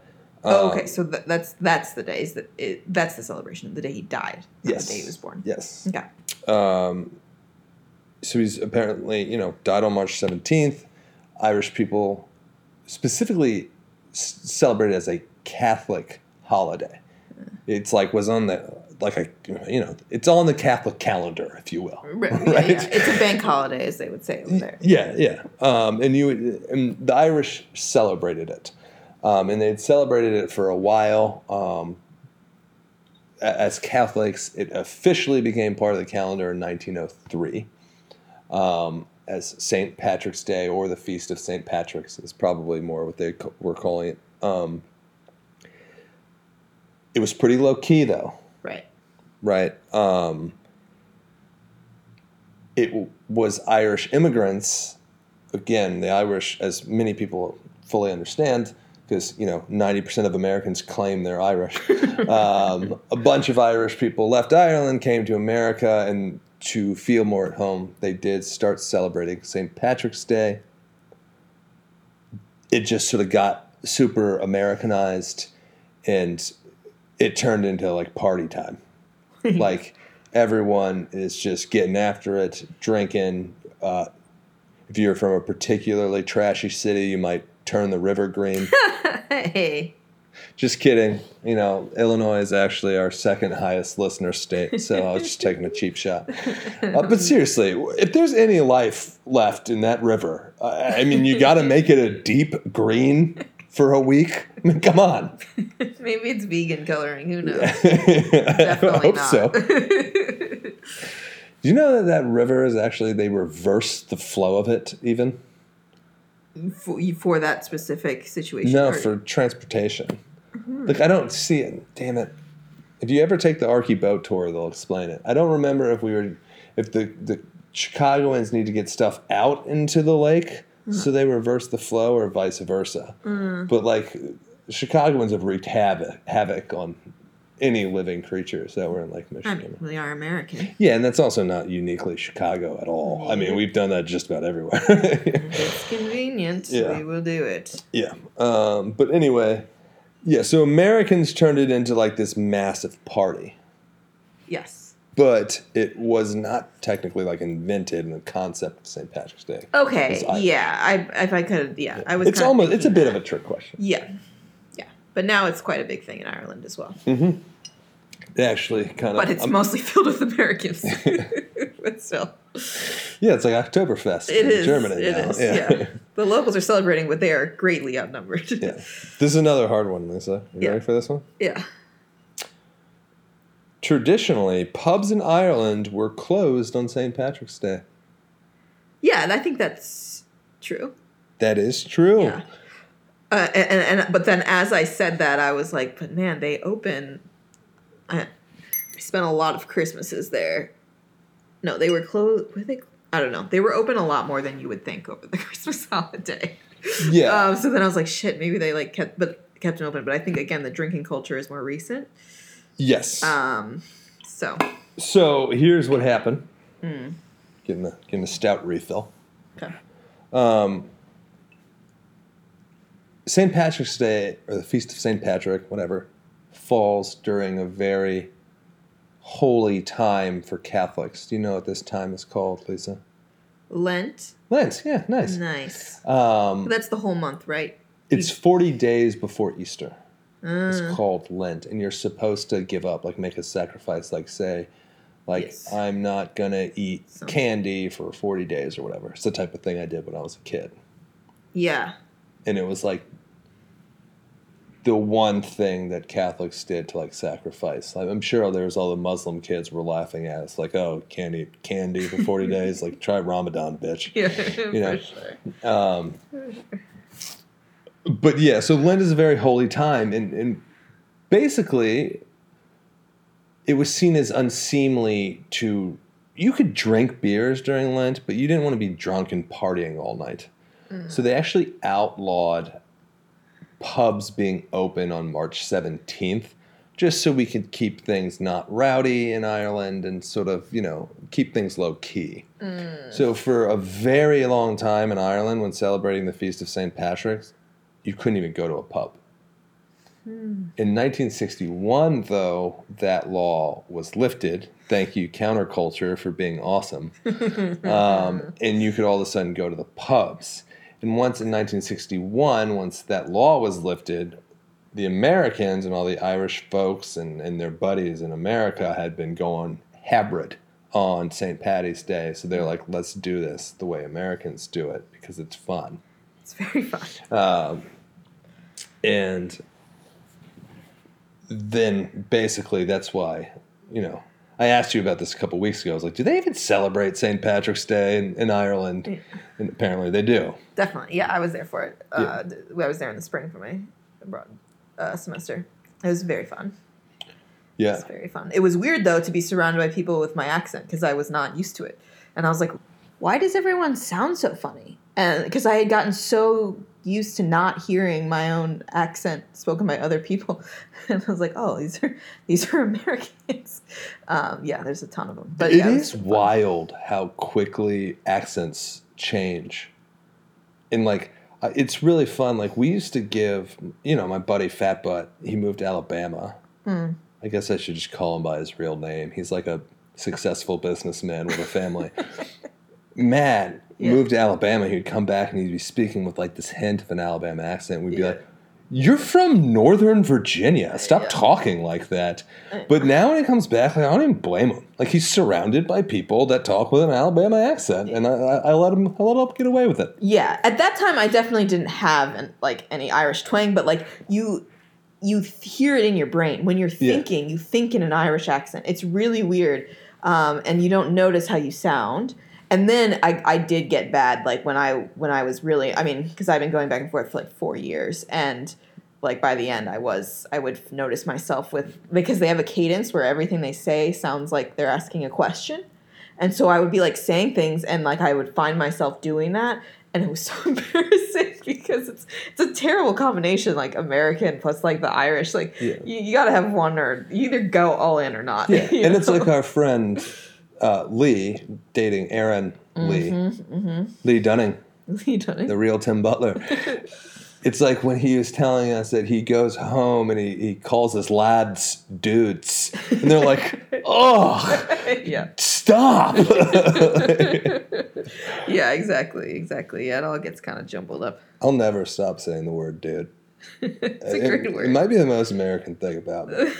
Oh, okay, so th- that's that's the days that it, that's the celebration, the day he died, not yes. the day he was born. Yes. Okay. Um, so he's apparently, you know, died on March seventeenth. Irish people specifically s- celebrate it as a Catholic holiday. Mm. It's like was on the like a you know it's on the Catholic calendar, if you will. Right. right? Yeah, yeah. It's a bank holiday, as they would say over there. Yeah, yeah. Um, and you and the Irish celebrated it. Um, and they'd celebrated it for a while. Um, as Catholics, it officially became part of the calendar in nineteen oh three um, as Saint Patrick's Day, or the Feast of Saint Patrick's is probably more what they co- were calling it. Um, it was pretty low-key, though. Right. Right. Um, it w- was Irish immigrants. Again, the Irish, as many people fully understand, because, you know, ninety percent of Americans claim they're Irish. Um, a bunch of Irish people left Ireland, came to America, and to feel more at home, they did start celebrating Saint Patrick's Day. It just sort of got super Americanized, and it turned into, like, party time. Like, everyone is just getting after it, drinking. Uh, if you're from a particularly trashy city, you might turn the river green. Hey. Just kidding. You know, Illinois is actually our second highest listener state, so I was just taking a cheap shot. Uh, but seriously, if there's any life left in that river, uh, I mean, you got to make it a deep green for a week. I mean, come on. Maybe it's vegan coloring. Who knows? Definitely I hope not. So. Do you know that that river is actually, they reverse the flow of it even? For, for that specific situation? No, or, for transportation. Mm-hmm. Like, I don't see it. Damn it. If you ever take the Archie boat tour, they'll explain it. I don't remember if we were, if the, the Chicagoans need to get stuff out into the lake, mm. so they reverse the flow, or vice versa. Mm. But, like, Chicagoans have wreaked havoc, havoc on any living creatures that were in Lake Michigan. I mean, we are American. Yeah, and that's also not uniquely Chicago at all. Yeah. I mean, we've done that just about everywhere. It's convenient. Yeah. We will do it. Yeah. Um, but anyway, yeah, so Americans turned it into, like, this massive party. Yes. But it was not technically, like, invented in the concept of Saint Patrick's Day. Okay, yeah. I, if I could, yeah. yeah. I was it's almost, it's a bit that. of a trick question. Yeah. But now it's quite a big thing in Ireland as well. Mm-hmm. They actually kind of... But it's um, mostly filled with Americans. But still. Yeah, it's like Oktoberfest it in is, Germany it now. Is, yeah. yeah. The locals are celebrating, but they are greatly outnumbered. Yeah. This is another hard one, Lisa. You yeah. ready for this one? Yeah. Traditionally, pubs in Ireland were closed on Saint Patrick's Day. Yeah, and I think that's true. That is true. Yeah. Uh, and, and but then as I said that, I was like, but man, they open. I spent a lot of Christmases there. No, they were closed. Were they? I don't know. They were open a lot more than you would think over the Christmas holiday. Yeah. Um, so then I was like, shit, maybe they like kept but kept them open. But I think, again, the drinking culture is more recent. Yes. Um. So. So here's what happened. Mm. Getting the getting the stout refill. Okay. Um. Saint Patrick's Day, or the Feast of Saint Patrick, whatever, falls during a very holy time for Catholics. Do you know what this time is called, Lisa? Lent. Lent, yeah, nice. Nice. Um, that's the whole month, right? It's forty days before Easter. Mm. It's called Lent, and you're supposed to give up, like make a sacrifice, like say, like yes. I'm not going to eat Something. candy for forty days or whatever. It's the type of thing I did when I was a kid. Yeah. And it was like the one thing that Catholics did to like sacrifice. Like, I'm sure there was all the Muslim kids were laughing at us, like, "Oh, can't eat candy for forty days. Like, try Ramadan, bitch." Yeah, you know? For sure. Um, for sure. But yeah, so Lent is a very holy time, and, and basically, it was seen as unseemly to you could drink beers during Lent, but you didn't want to be drunk and partying all night. Mm. So they actually outlawed pubs being open on March seventeenth, just so we could keep things not rowdy in Ireland and sort of, you know, keep things low key. Mm. So for a very long time in Ireland, when celebrating the Feast of Saint Patrick's, you couldn't even go to a pub. Mm. In nineteen sixty-one, though, that law was lifted. Thank you, counterculture, for being awesome. um, and you could all of a sudden go to the pubs. And once in nineteen sixty-one, once that law was lifted, the Americans and all the Irish folks and, and their buddies in America had been going hybrid on Saint Paddy's Day. So they're like, let's do this the way Americans do it because it's fun. It's very fun. Um, and then basically that's why, you know, I asked you about this a couple weeks ago. I was like, do they even celebrate Saint Patrick's Day in, in Ireland? Yeah. And apparently they do. Definitely. Yeah, I was there for it. Uh, yeah. I was there in the spring for my abroad uh, semester. It was very fun. Yeah. It was very fun. It was weird, though, to be surrounded by people with my accent because I was not used to it. And I was like, why does everyone sound so funny? And because I had gotten so used to not hearing my own accent spoken by other people, and I was like, "Oh, these are these are Americans." Um, yeah, there's a ton of them. But it yeah, is wild how quickly accents change, and like uh, it's really fun. Like we used to give, you know, my buddy Fat Butt. He moved to Alabama. Mm. I guess I should just call him by his real name. He's like a successful businessman with a family. Man. Yeah. Moved to Alabama, he would come back and he'd be speaking with like this hint of an Alabama accent. We'd be yeah. like, "You're from Northern Virginia. Stop yeah. talking like that." But now when he comes back, like, I don't even blame him. Like he's surrounded by people that talk with an Alabama accent, yeah. and I, I let him, I let him get away with it. Yeah, at that time, I definitely didn't have an, like any Irish twang, but like you, you hear it in your brain when you're thinking. Yeah. You think in an Irish accent. It's really weird, um, and you don't notice how you sound. And then I, I did get bad, like, when I when I was really, I mean, because I've been going back and forth for, like, four years. And, like, by the end, I was, I would notice myself with, because they have a cadence where everything they say sounds like they're asking a question. And so I would be, like, saying things, and, like, I would find myself doing that. And it was so embarrassing because it's it's a terrible combination, like, American plus, like, the Irish. Like, yeah. you, you got to have one or you either go all in or not. Yeah, and know? It's like our friend... Uh, Lee, dating Aaron Lee, mm-hmm, mm-hmm. Lee Dunning, Lee Dunning, the real Tim Butler. It's like when he was telling us that he goes home and he, he calls his lads dudes, and they're like, "Oh, yeah, stop!" Yeah, exactly, exactly. Yeah, it all gets kind of jumbled up. I'll never stop saying the word "dude." It's a great it, word. It might be the most American thing about me.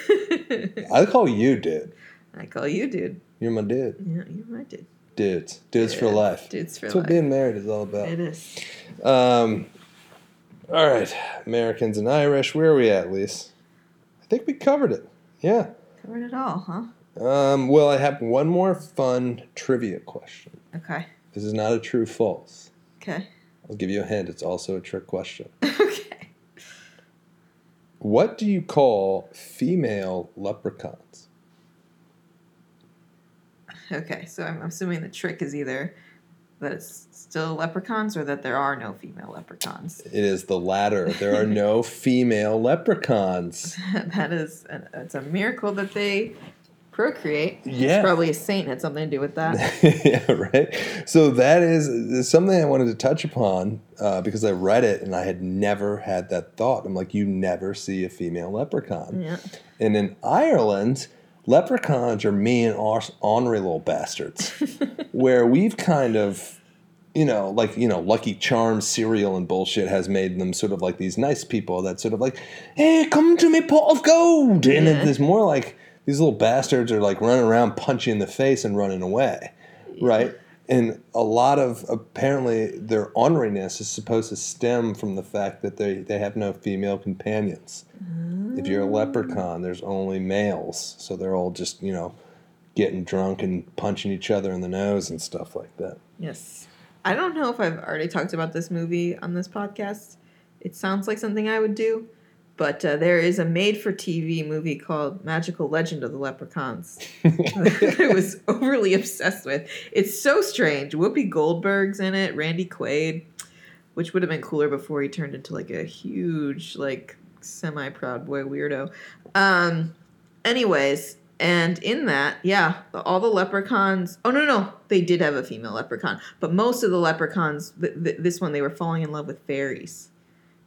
I call you dude. I call you dude. You're my dude. Yeah, you're my dude. Dudes. Dudes yeah. for life. Dudes for That's life. That's what being married is all about. It is. Um, all right. Americans and Irish. Where are we at, Lise? I think we covered it. Yeah. Covered it all, huh? Um, well, I have one more fun trivia question. Okay. This is not a true false. Okay. I'll give you a hint. It's also a trick question. Okay. What do you call female leprechauns? Okay, so I'm assuming the trick is either that it's still leprechauns or that there are no female leprechauns. It is the latter. There are no female leprechauns. That is, an, it's a miracle that they procreate. Yeah. It's probably a saint had something to do with that. Yeah, right? So that is, is something I wanted to touch upon uh, because I read it and I had never had that thought. I'm like, you never see a female leprechaun. Yeah. And in Ireland... leprechauns are mean, ornery little bastards, where we've kind of, you know, like, you know, Lucky Charms cereal and bullshit has made them sort of like these nice people that sort of like, hey, come to me, pot of gold. Yeah. And it's more like these little bastards are like running around, punching in the face and running away, yeah. right? And a lot of, apparently, their orneriness is supposed to stem from the fact that they, they have no female companions. Mm. If you're a leprechaun, there's only males. So they're all just, you know, getting drunk and punching each other in the nose and stuff like that. Yes. I don't know if I've already talked about this movie on this podcast. It sounds like something I would do. But uh, there is a made-for-T V movie called Magical Legend of the Leprechauns that I was overly obsessed with. It's so strange. Whoopi Goldberg's in it, Randy Quaid, which would have been cooler before he turned into like a huge, like semi-proud boy weirdo. Um, anyways, and in that, yeah, all the leprechauns. Oh, no, no, they did have a female leprechaun. But most of the leprechauns, th- th- this one, they were falling in love with fairies.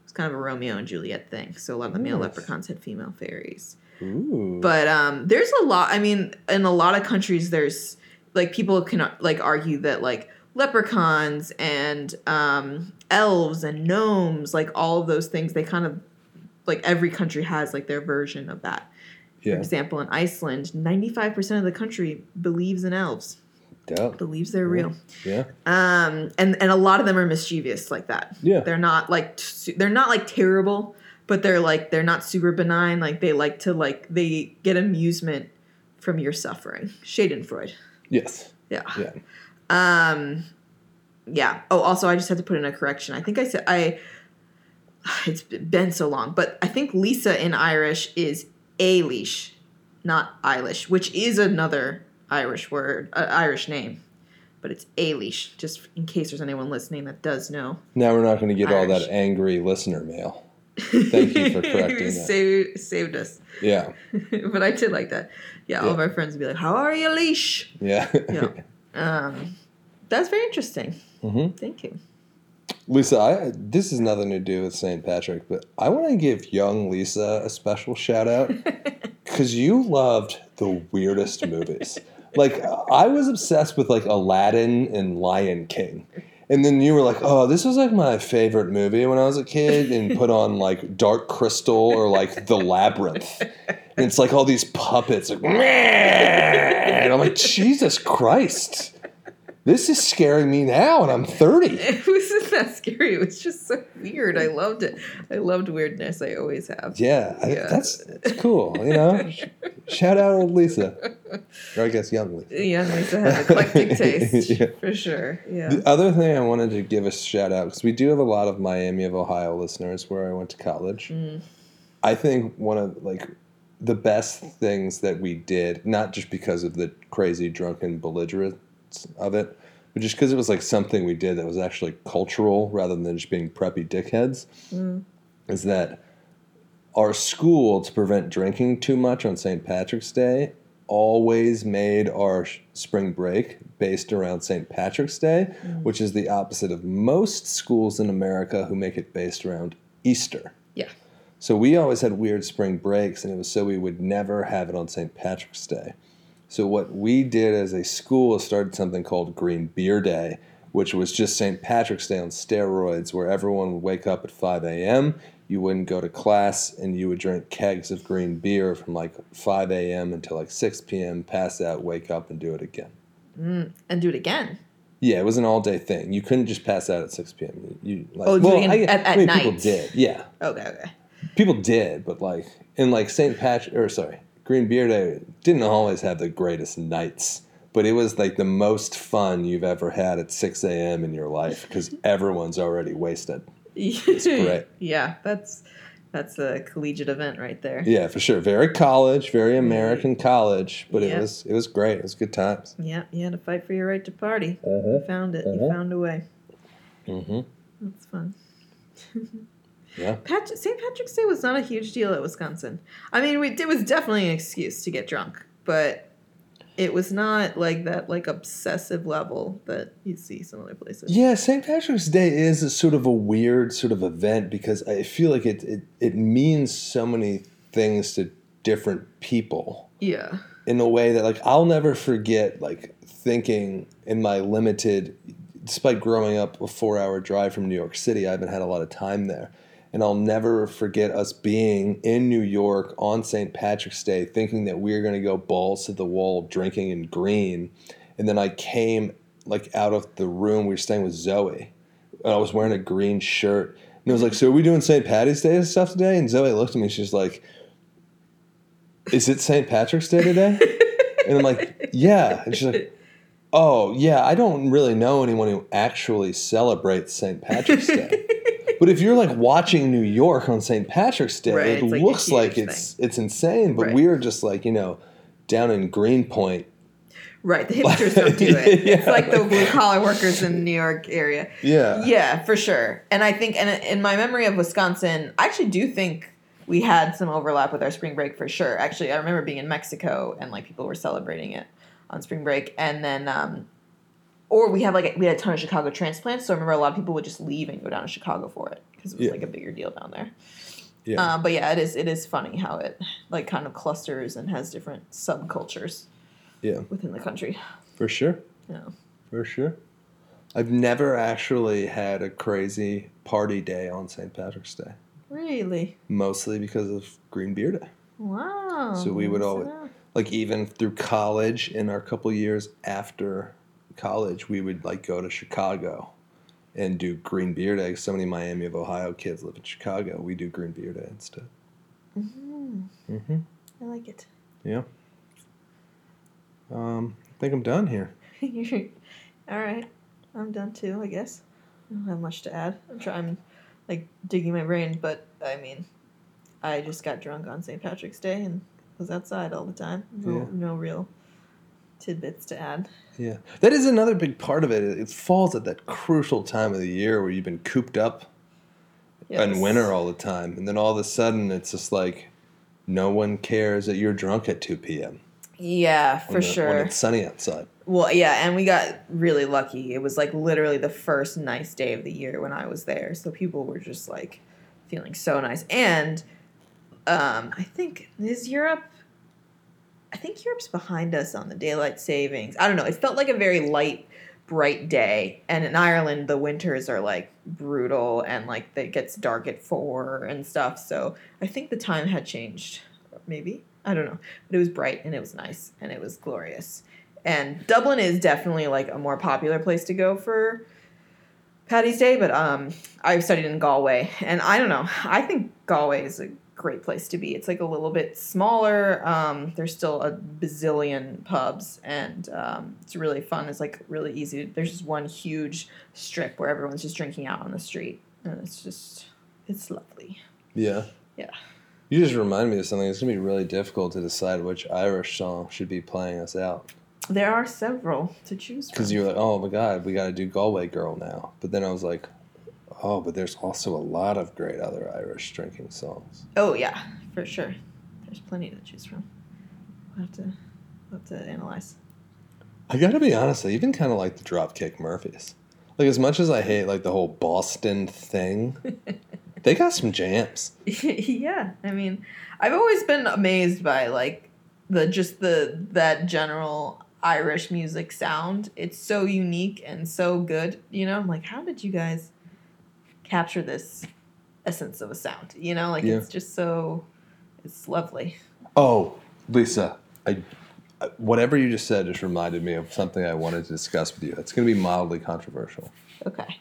It's kind of a Romeo and Juliet thing. So a lot of the male nice. leprechauns had female fairies. Ooh. But um, there's a lot. I mean, in a lot of countries, there's like people can like argue that like leprechauns and um, elves and gnomes, like all of those things, they kind of like every country has like their version of that. Yeah. For example, in Iceland, ninety-five percent of the country believes in elves. Duh. Believes they're real. Yeah. Um, and, and a lot of them are mischievous like that. Yeah. They're not like, t- they're not like terrible, but they're like, they're not super benign. Like they like to like, they get amusement from your suffering. Schadenfreude. Yes. Yeah. Yeah. Um, yeah. Oh, also I just had to put in a correction. I think I said, I, it's been so long, but I think Lisa in Irish is Ailish, not Eilish, which is another Irish word, uh, Irish name, but it's Ailish, just in case there's anyone listening that does know. Now we're not going to get Irish. All that angry listener mail. Thank you for correcting Save, that. Saved us. Yeah. But I did like that. Yeah, yeah, all of our friends would be like, how are you, Leash? Yeah. Yeah. Um, that's very interesting. Mm-hmm. Thank you. Lisa, I, this is nothing to do with Saint Patrick, but I want to give young Lisa a special shout out because you loved the weirdest movies. Like, I was obsessed with, like, Aladdin and Lion King. And then you were like, oh, this was, like, my favorite movie when I was a kid. And put on, like, Dark Crystal or, like, The Labyrinth. And it's, like, all these puppets. Like, and I'm like, Jesus Christ. This is scaring me now, and I'm thirty. It wasn't that scary. It was just so weird. I loved it. I loved weirdness. I always have. Yeah. yeah. I, that's, that's cool, you know? Shout out old Lisa. Or I guess young Lisa. Young Lisa has eclectic taste, yeah. for sure. Yeah. The other thing I wanted to give a shout out, because we do have a lot of Miami of Ohio listeners where I went to college. Mm. I think one of, like... the best things that we did, not just because of the crazy drunken belligerence of it, but just because it was like something we did that was actually cultural rather than just being preppy dickheads, mm. is that our school, to prevent drinking too much on Saint Patrick's Day, always made our spring break based around Saint Patrick's Day, mm. which is the opposite of most schools in America who make it based around Easter. Yeah. So we always had weird spring breaks, and it was so we would never have it on Saint Patrick's Day. So what we did as a school is started something called Green Beer Day, which was just Saint Patrick's Day on steroids, where everyone would wake up at five a.m., you wouldn't go to class, and you would drink kegs of green beer from like five a.m. until like six p.m., pass out, wake up, and do it again. Mm, and do it again? Yeah, it was an all-day thing. You couldn't just pass out at six p.m. You, like, oh, well, doing I, at, at I mean, night? People did, yeah. Okay, okay. People did, but like, in like Saint Patrick, or sorry, Green Beer Day didn't always have the greatest nights, but it was like the most fun you've ever had at six a.m. in your life because everyone's already wasted. It's great. Yeah, that's that's a collegiate event right there. Yeah, for sure. Very college, very American college, but yeah. it was it was great. It was good times. Yeah, you had to fight for your right to party. Uh-huh. You found it. Uh-huh. You found a way. Mm-hmm. That's fun. Yeah. Patrick, Saint Patrick's Day was not a huge deal at Wisconsin. I mean, we, it was definitely an excuse to get drunk, but it was not like that, like obsessive level that you see some other places. Yeah, Saint Patrick's Day is a sort of a weird sort of event because I feel like it it, it means so many things to different people. Yeah. In a way that, like, I'll never forget, like, thinking in my limited, despite growing up a four-hour drive from New York City, I haven't had a lot of time there. And I'll never forget us being in New York on Saint Patrick's Day thinking that we were going to go balls to the wall drinking in green. And then I came like out of the room. We were staying with Zoe. And I was wearing a green shirt. And I was like, so are we doing Saint Paddy's Day stuff today? And Zoe looked at me. She's like, is it Saint Patrick's Day today? And I'm like, yeah. And she's like, oh, yeah, I don't really know anyone who actually celebrates Saint Patrick's Day. But if you're like watching New York on Saint Patrick's Day, right, it like looks like it's thing. It's insane. But right. we're just like, you know, down in Greenpoint. Right, the hipsters don't do it. Yeah, it's like the blue-collar workers in the New York area. Yeah. Yeah, for sure. And I think, and in my memory of Wisconsin, I actually do think we had some overlap with our spring break for sure. Actually, I remember being in Mexico and like people were celebrating it on spring break. And then, um, or we have like, a, we had a ton of Chicago transplants. So I remember a lot of people would just leave and go down to Chicago for it because it was yeah. like a bigger deal down there. Yeah. Uh, but yeah, it is, it is funny how it like kind of clusters and has different subcultures. Yeah, within the country. For sure. Yeah. For sure. I've never actually had a crazy party day on Saint Patrick's Day. Really? Mostly because of Green Beer Day. Wow. So we would always, like even through college, in our couple years after college, we would like go to Chicago and do Green Beer Day. So many Miami of Ohio kids live in Chicago. We do Green Beer Day instead. Mm-hmm. Mm-hmm. I like it. Yeah. Um, I think I'm done here. All right. I'm done too, I guess. I don't have much to add. I'm trying, I'm like digging my brain, but I mean, I just got drunk on Saint Patrick's Day and was outside all the time. No, yeah. no real tidbits to add. Yeah. That is another big part of it. It falls at that crucial time of the year where you've been cooped up yes. in winter all the time. And then all of a sudden it's just like, no one cares that you're drunk at two p.m. Yeah, for when the, sure. When it's sunny outside. Well, yeah, and we got really lucky. It was like literally the first nice day of the year when I was there. So people were just like feeling so nice. And um, I think, is Europe, I think Europe's behind us on the daylight savings. I don't know. It felt like a very light, bright day. And in Ireland, the winters are like brutal and like it gets dark at four and stuff. So I think the time had changed, maybe. I don't know, but it was bright and it was nice and it was glorious. And Dublin is definitely like a more popular place to go for Paddy's Day, but um, I've studied in Galway and I don't know. I think Galway is a great place to be. It's like a little bit smaller. Um, there's still a bazillion pubs and um, it's really fun. It's like really easy. There's just one huge strip where everyone's just drinking out on the street and it's just, it's lovely. Yeah. Yeah. You just remind me of something. It's going to be really difficult to decide which Irish song should be playing us out. There are several to choose from. Because you were like, oh, my God, we got to do Galway Girl now. But then I was like, oh, but there's also a lot of great other Irish drinking songs. Oh, yeah, for sure. There's plenty to choose from. We'll have to, we'll have to analyze. I got to be honest, I even kind of like the Dropkick Murphys. Like, as much as I hate, like, the whole Boston thing... They got some jams. Yeah. I mean, I've always been amazed by, like, the just the that general Irish music sound. It's so unique and so good, you know? I'm like, how did you guys capture this essence of a sound? You know, like, yeah. It's just so, it's lovely. Oh, Lisa, I, whatever you just said just reminded me of something I wanted to discuss with you. It's going to be mildly controversial. Okay.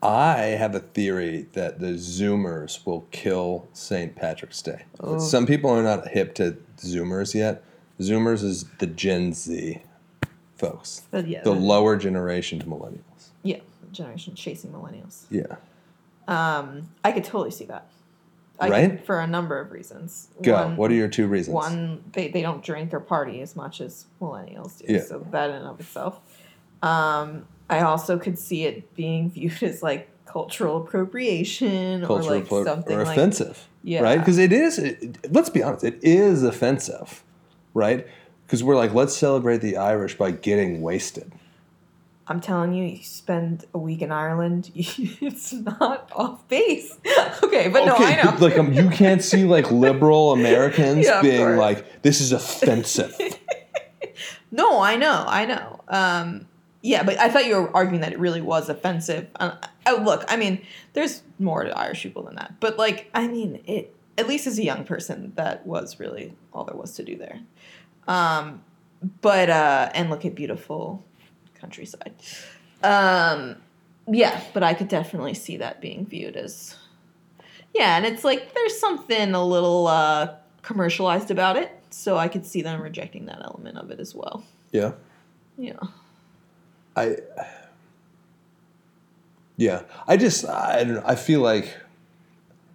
I have a theory that the Zoomers will kill Saint Patrick's Day. Oh. Some people are not hip to Zoomers yet. Zoomers is the Gen Z folks, but yeah, the lower generation to millennials. Yeah, the generation chasing millennials. Yeah. Um, I could totally see that. I right? Could, for a number of reasons. Go. One, what are your two reasons? One, they, they don't drink or party as much as millennials do, yeah. So that in and of itself. Um... I also could see it being viewed as like cultural appropriation cultural or like appro- something or offensive, like, yeah, right? Because it is. It, let's be honest, it is offensive, right? Because we're like, let's celebrate the Irish by getting wasted. I'm telling you, you spend a week in Ireland, it's not off base. Okay, but no, okay, I know. Like, um, you can't see like liberal Americans yeah, being like, this is offensive. No, I know, I know. Um, Yeah, but I thought you were arguing that it really was offensive. Uh, oh, look, I mean, there's more to Irish people than that. But, like, I mean, it at least as a young person, that was really all there was to do there. Um, but, uh, and look at beautiful countryside. Um, yeah, but I could definitely see that being viewed as, yeah, and it's like there's something a little uh, commercialized about it. So I could see them rejecting that element of it as well. Yeah. Yeah. I Yeah. I just, I don't know, I feel like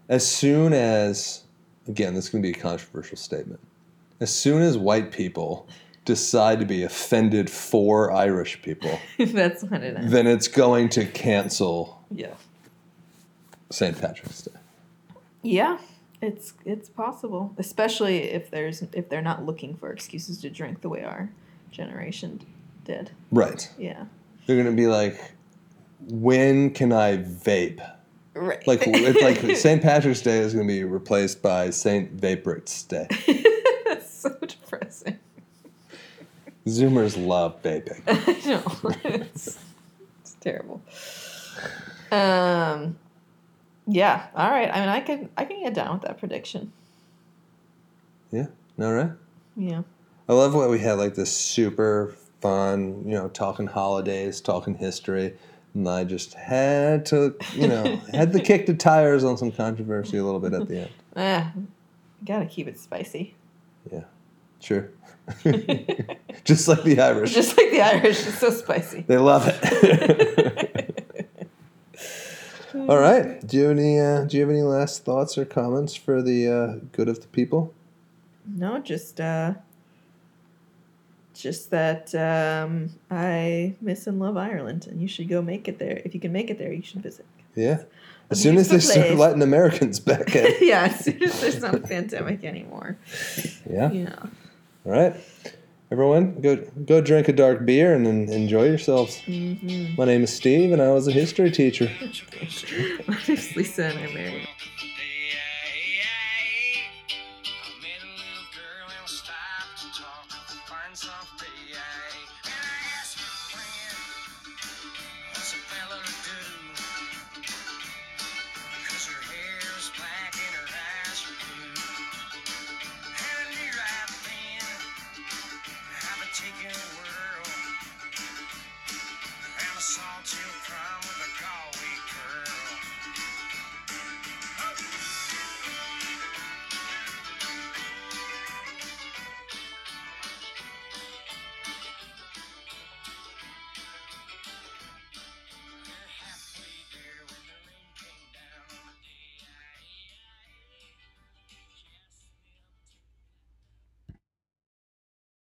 as soon as, again, this is going to be a controversial statement. As soon as white people decide to be offended for Irish people, that's what it is. Then it's going to cancel yeah. Saint Patrick's Day. Yeah. It's it's possible, especially if there's if they're not looking for excuses to drink the way our generation did. Right. Yeah. They're gonna be like, when can I vape? Right. Like it's like Saint Patrick's Day is gonna be replaced by Saint Vaperit's Day. That's so depressing. Zoomers love vaping. I know. It's, it's terrible. Um. Yeah. All right. I mean, I can I can get down with that prediction. Yeah. All right. Yeah. I love what we had, like this super fun, you know, talking holidays, talking history, and I just had to, you know, had to kick the tires on some controversy a little bit at the end. Ah, gotta keep it spicy. Yeah. Sure. Just like the Irish. Just like the Irish. It's so spicy. They love it. All right. Do you have any? Uh, do you have any last thoughts or comments for the uh, good of the people? No, just uh, just that um, I miss and love Ireland, and you should go make it there. If you can make it there, you should visit. Yeah. As soon as they start letting Americans back in. Yeah. As soon as there's not a pandemic anymore. Yeah. Yeah. All right. Everyone, go go drink a dark beer and, and enjoy yourselves. Mm-hmm. My name is Steve, and I was a history teacher. My name is Lisa, and I'm married.